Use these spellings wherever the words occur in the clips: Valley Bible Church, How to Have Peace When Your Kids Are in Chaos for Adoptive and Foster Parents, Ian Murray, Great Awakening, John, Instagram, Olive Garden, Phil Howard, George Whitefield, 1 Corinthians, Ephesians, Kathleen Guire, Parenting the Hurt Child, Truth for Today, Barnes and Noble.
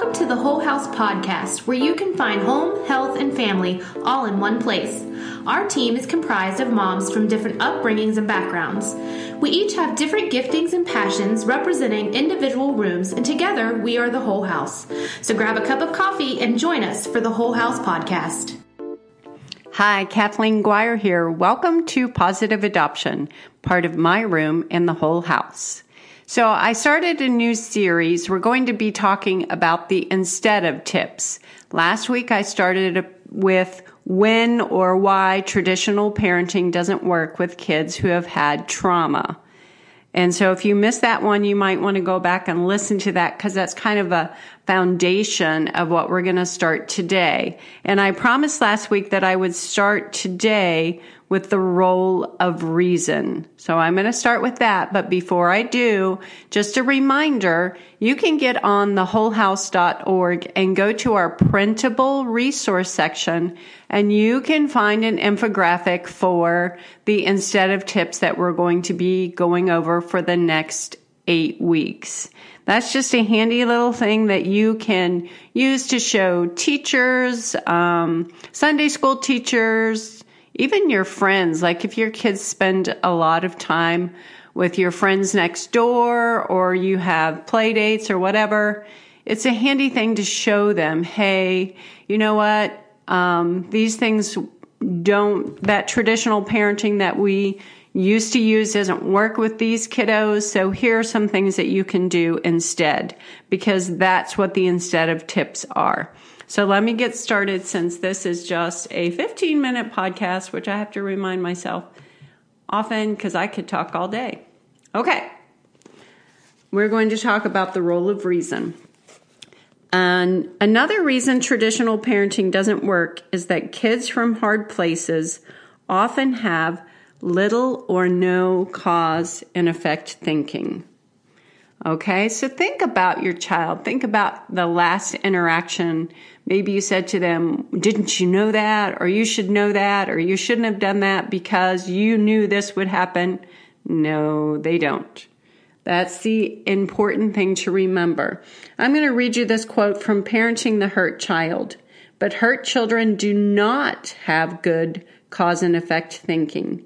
Welcome to the Whole House Podcast, where you can find home, health, and family all in one place. Our team is comprised of moms from different upbringings and backgrounds. We each have different giftings and passions representing individual rooms, and together we are the Whole House. So grab a cup of coffee and join us for the Whole House Podcast. Hi, Kathleen Guire here. Welcome to Positive Adoption, part of my room and the Whole House. So I started a new series. We're going to be talking about the instead of tips. Last week I started with when or why traditional parenting doesn't work with kids who have had trauma. And so if you missed that one, you might want to go back and listen to that because that's kind of a foundation of what we're going to start today. And I promised last week that I would start today with the role of reason. So I'm going to start with that. But before I do, just a reminder, you can get on thewholehouse.org and go to our printable resource section, and you can find an infographic for the instead of tips that we're going to be going over for the next 8 weeks. That's just a handy little thing that you can use to show teachers, Sunday school teachers, even your friends. Like if your kids spend a lot of time with your friends next door or you have play dates or whatever, it's a handy thing to show them, hey, you know what, these things that traditional parenting that we used to use doesn't work with these kiddos, so here are some things that you can do instead, because that's what the instead of tips are. So let me get started, since this is just a 15-minute podcast, which I have to remind myself often because I could talk all day. Okay, we're going to talk about the role of reason. And another reason traditional parenting doesn't work is that kids from hard places often have little or no cause and effect thinking. Okay, so think about your child. Think about the last interaction. Maybe you said to them, didn't you know that? Or you should know that? Or you shouldn't have done that because you knew this would happen. No, they don't. That's the important thing to remember. I'm going to read you this quote from Parenting the Hurt Child. But hurt children do not have good cause and effect thinking.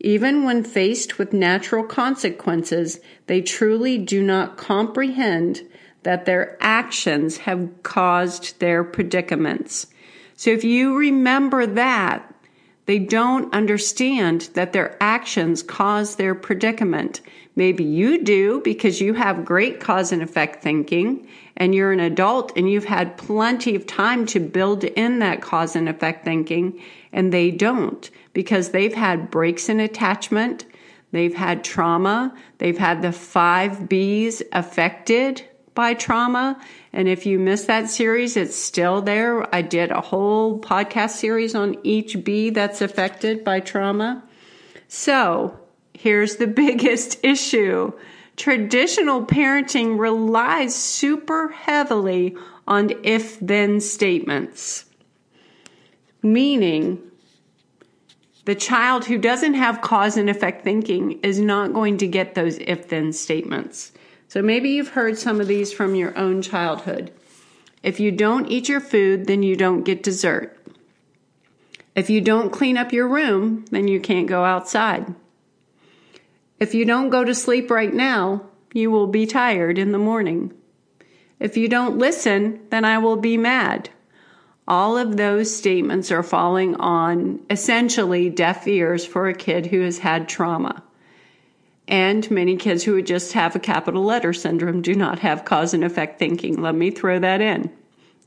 Even when faced with natural consequences, they truly do not comprehend that their actions have caused their predicaments. So if you remember that, they don't understand that their actions cause their predicament. Maybe you do, because you have great cause and effect thinking, and you're an adult and you've had plenty of time to build in that cause and effect thinking, and they don't, because they've had breaks in attachment, they've had trauma, they've had the 5 Bs affected by trauma. And if you missed that series, it's still there. I did a whole podcast series on each B that's affected by trauma. So here's the biggest issue. Traditional parenting relies super heavily on if-then statements, meaning the child who doesn't have cause and effect thinking is not going to get those if-then statements. So maybe you've heard some of these from your own childhood. If you don't eat your food, then you don't get dessert. If you don't clean up your room, then you can't go outside. If you don't go to sleep right now, you will be tired in the morning. If you don't listen, then I will be mad. All of those statements are falling on essentially deaf ears for a kid who has had trauma. And many kids who would just have a capital letter syndrome do not have cause and effect thinking. Let me throw that in.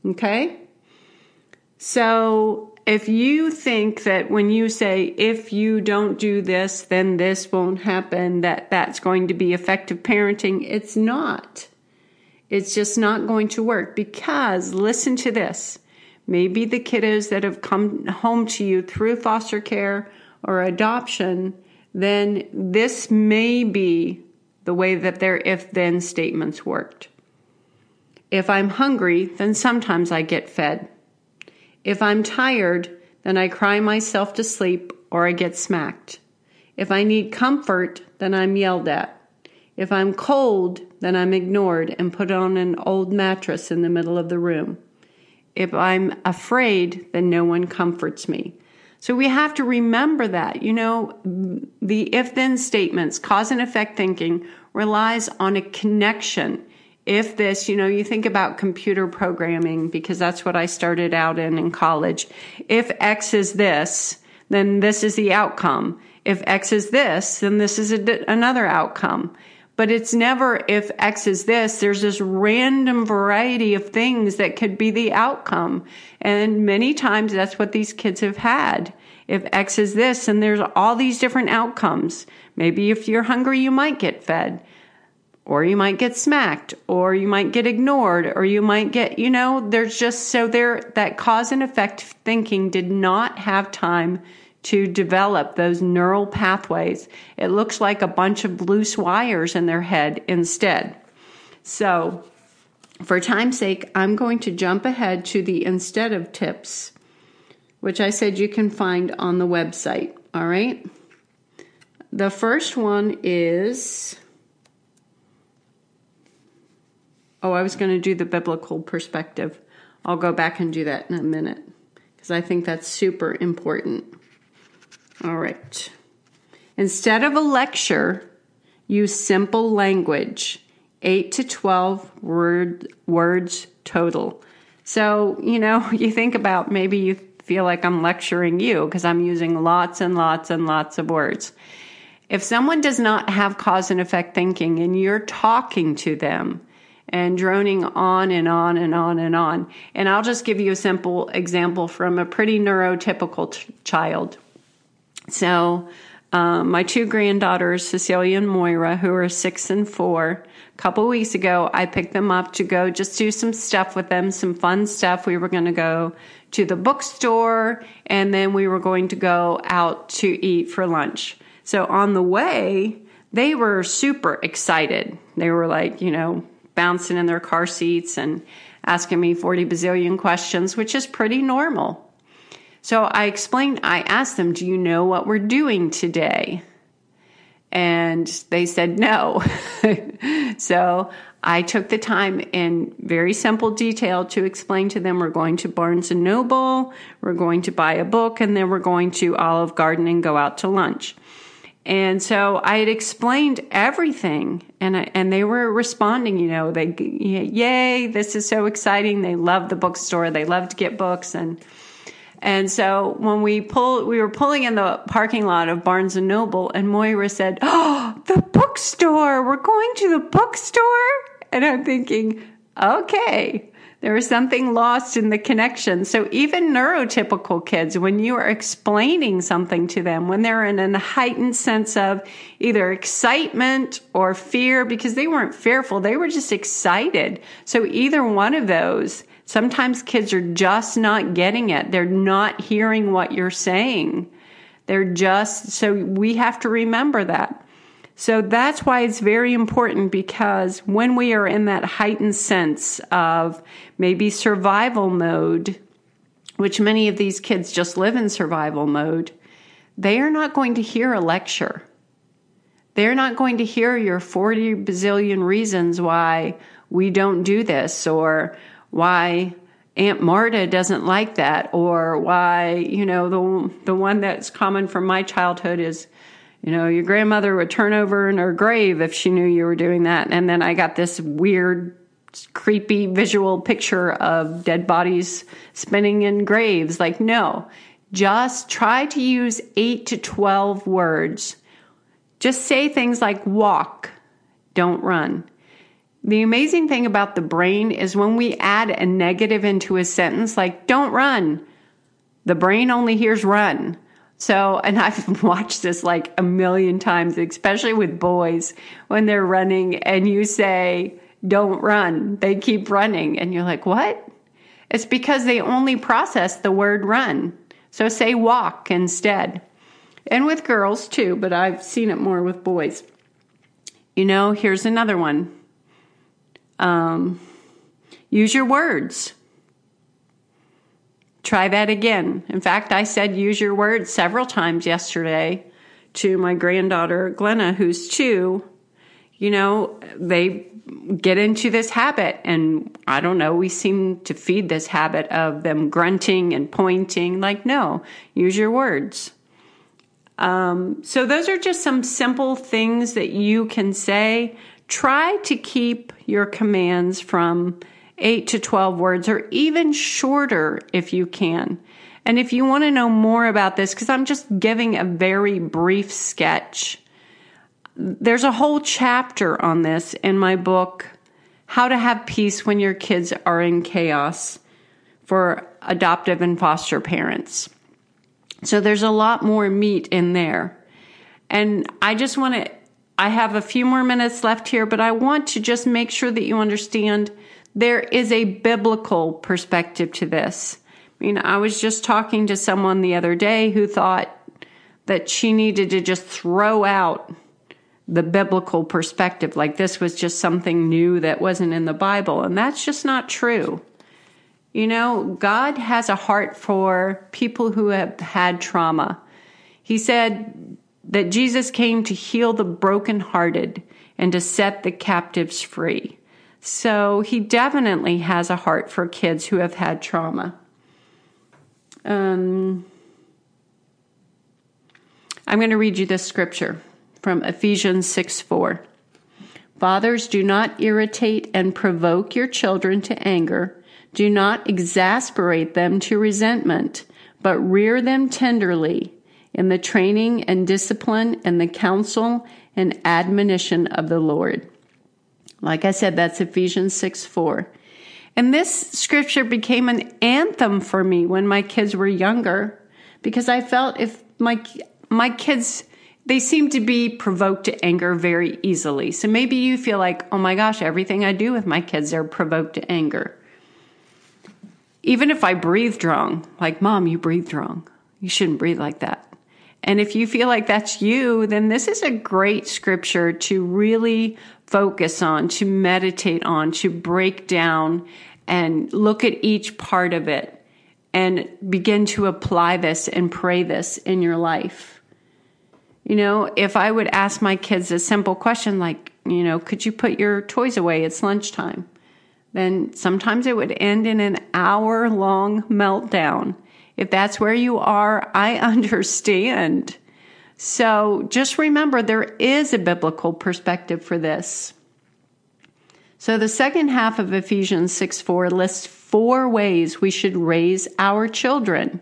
Okay? So if you think that when you say, if you don't do this, then this won't happen, that that's going to be effective parenting, it's not. It's just not going to work, because listen to this. Maybe the kiddos that have come home to you through foster care or adoption, then this may be the way that their if-then statements worked. If I'm hungry, then sometimes I get fed. If I'm tired, then I cry myself to sleep or I get smacked. If I need comfort, then I'm yelled at. If I'm cold, then I'm ignored and put on an old mattress in the middle of the room. If I'm afraid, then no one comforts me. So we have to remember that, the if-then statements, cause and effect thinking, relies on a connection. If this, you think about computer programming, because that's what I started out in college. If X is this, then this is the outcome. If X is this, then this is another outcome. But it's never if X is this. There's this random variety of things that could be the outcome. And many times that's what these kids have had. If X is this, and there's all these different outcomes. Maybe if you're hungry, you might get fed, or you might get smacked, or you might get ignored, or you might get, that cause and effect thinking did not have time to develop those neural pathways. It looks like a bunch of loose wires in their head instead. So, for time's sake, I'm going to jump ahead to the instead of tips, which I said you can find on the website, all right? The first one is, I was going to do the biblical perspective. I'll go back and do that in a minute, because I think that's super important. All right. Instead of a lecture, use simple language, 8 to 12 words total. So, you think about, maybe you feel like I'm lecturing you because I'm using lots and lots and lots of words. If someone does not have cause and effect thinking and you're talking to them and droning on and on and on and on, and I'll just give you a simple example from a pretty neurotypical child. So my two granddaughters, Cecilia and Moira, who are 6 and 4, a couple weeks ago, I picked them up to go just do some stuff with them, some fun stuff. We were going to go to the bookstore, and then we were going to go out to eat for lunch. So on the way, they were super excited. They were like, bouncing in their car seats and asking me 40 bazillion questions, which is pretty normal. So I asked them, do you know what we're doing today? And they said no. So I took the time in very simple detail to explain to them we're going to Barnes and Noble, we're going to buy a book, and then we're going to Olive Garden and go out to lunch. And so I had explained everything, and they were responding, yay, this is so exciting. They love the bookstore. They love to get books. And so when we were pulling in the parking lot of Barnes and Noble, and Moira said, "Oh, the bookstore! We're going to the bookstore!" And I'm thinking, okay, there was something lost in the connection. So even neurotypical kids, when you are explaining something to them, when they're in a heightened sense of either excitement or fear, because they weren't fearful, they were just excited. So either one of those. Sometimes kids are just not getting it. They're not hearing what you're saying. So we have to remember that. So that's why it's very important, because when we are in that heightened sense of maybe survival mode, which many of these kids just live in survival mode, they are not going to hear a lecture. They're not going to hear your 40 bazillion reasons why we don't do this, or why Aunt Marta doesn't like that, or why, the one that's common from my childhood is, your grandmother would turn over in her grave if she knew you were doing that. And then I got this weird, creepy visual picture of dead bodies spinning in graves. Like, no, just try to use 8 to 12 words. Just say things like walk, don't run. The amazing thing about the brain is when we add a negative into a sentence, like don't run, the brain only hears run. So, and I've watched this like a million times, especially with boys when they're running and you say, don't run, they keep running. And you're like, what? It's because they only process the word run. So say walk instead. And with girls too, but I've seen it more with boys. Here's another one. Use your words. Try that again. In fact, I said use your words several times yesterday to my granddaughter, Glenna, who's 2. you know, they get into this habit. And I don't know, we seem to feed this habit of them grunting and pointing. Like, no, use your words. So those are just some simple things that you can say. Try to keep your commands from 8 to 12 words or even shorter if you can. And if you want to know more about this, because I'm just giving a very brief sketch, there's a whole chapter on this in my book, How to Have Peace When Your Kids Are in Chaos for Adoptive and Foster Parents. So there's a lot more meat in there. And I have a few more minutes left here, but I want to just make sure that you understand there is a biblical perspective to this. I mean, I was just talking to someone the other day who thought that she needed to just throw out the biblical perspective, like this was just something new that wasn't in the Bible. And that's just not true. You know, God has a heart for people who have had trauma. He said that Jesus came to heal the brokenhearted and to set the captives free. So he definitely has a heart for kids who have had trauma. I'm going to read you this scripture from Ephesians 6:4. Fathers, do not irritate and provoke your children to anger. Do not exasperate them to resentment, but rear them tenderly in the training and discipline and the counsel and admonition of the Lord. Like I said, that's Ephesians 6:4. And this scripture became an anthem for me when my kids were younger, because I felt if my kids, they seem to be provoked to anger very easily. So maybe you feel like, oh my gosh, everything I do with my kids, they're provoked to anger. Even if I breathed wrong, like, Mom, you breathed wrong. You shouldn't breathe like that. And if you feel like that's you, then this is a great scripture to really focus on, to meditate on, to break down and look at each part of it and begin to apply this and pray this in your life. You know, if I would ask my kids a simple question like, you know, could you put your toys away? It's lunchtime. Then sometimes it would end in an hour-long meltdown. If that's where you are, I understand. So just remember, there is a biblical perspective for this. So the second half of Ephesians 6:4 lists 4 ways we should raise our children: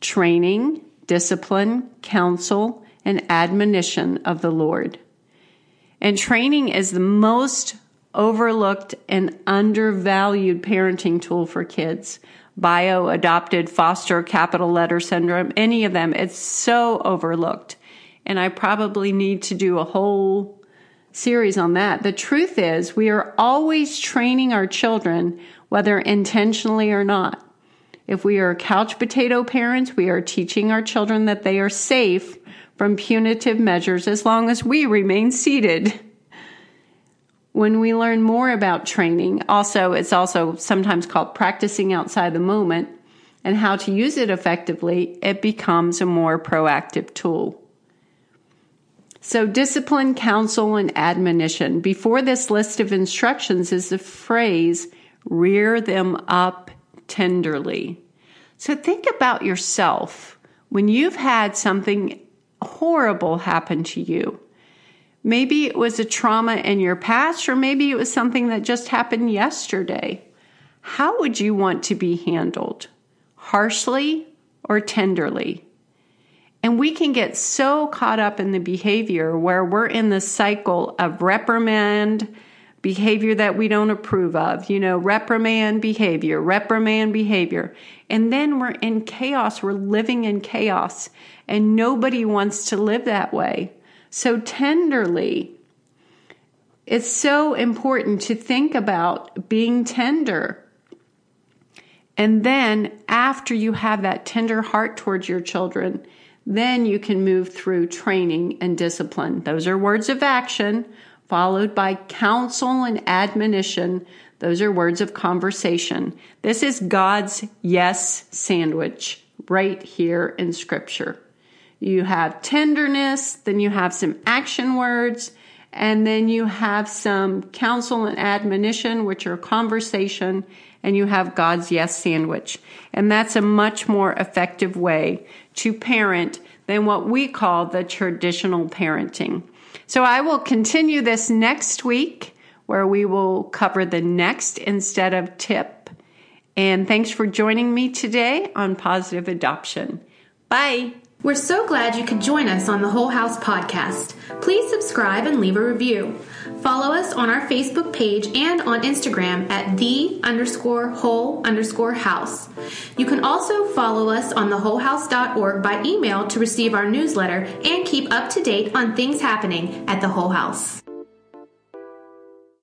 training, discipline, counsel, and admonition of the Lord. And training is the most overlooked and undervalued parenting tool for kids. Bio, adopted, foster, capital letter syndrome, any of them, it's so overlooked. And I probably need to do a whole series on that. The truth is, we are always training our children, whether intentionally or not. If we are couch potato parents, we are teaching our children that they are safe from punitive measures as long as we remain seated. When we learn more about training, it's also sometimes called practicing outside the moment, and how to use it effectively, it becomes a more proactive tool. So discipline, counsel, and admonition. Before this list of instructions is the phrase, rear them up tenderly. So think about yourself when you've had something horrible happen to you. Maybe it was a trauma in your past, or maybe it was something that just happened yesterday. How would you want to be handled? Harshly or tenderly? And we can get so caught up in the behavior where we're in the cycle of reprimand, behavior that we don't approve of, you know, reprimand behavior. And then we're in chaos, we're living in chaos, and nobody wants to live that way. So tenderly, it's so important to think about being tender. And then after you have that tender heart towards your children, then you can move through training and discipline. Those are words of action, followed by counsel and admonition. Those are words of conversation. This is God's yes sandwich right here in Scripture. You have tenderness, then you have some action words, And then you have some counsel and admonition, which are conversation, and you have God's yes sandwich. And that's a much more effective way to parent than what we call the traditional parenting. So I will continue this next week, where we will cover the next instead of tip. And thanks for joining me today on Positive Adoption. Bye. We're so glad you could join us on the Whole House podcast. Please subscribe and leave a review. Follow us on our Facebook page and on Instagram at @the_whole_house. You can also follow us on thewholehouse.org by email to receive our newsletter and keep up to date on things happening at the Whole House.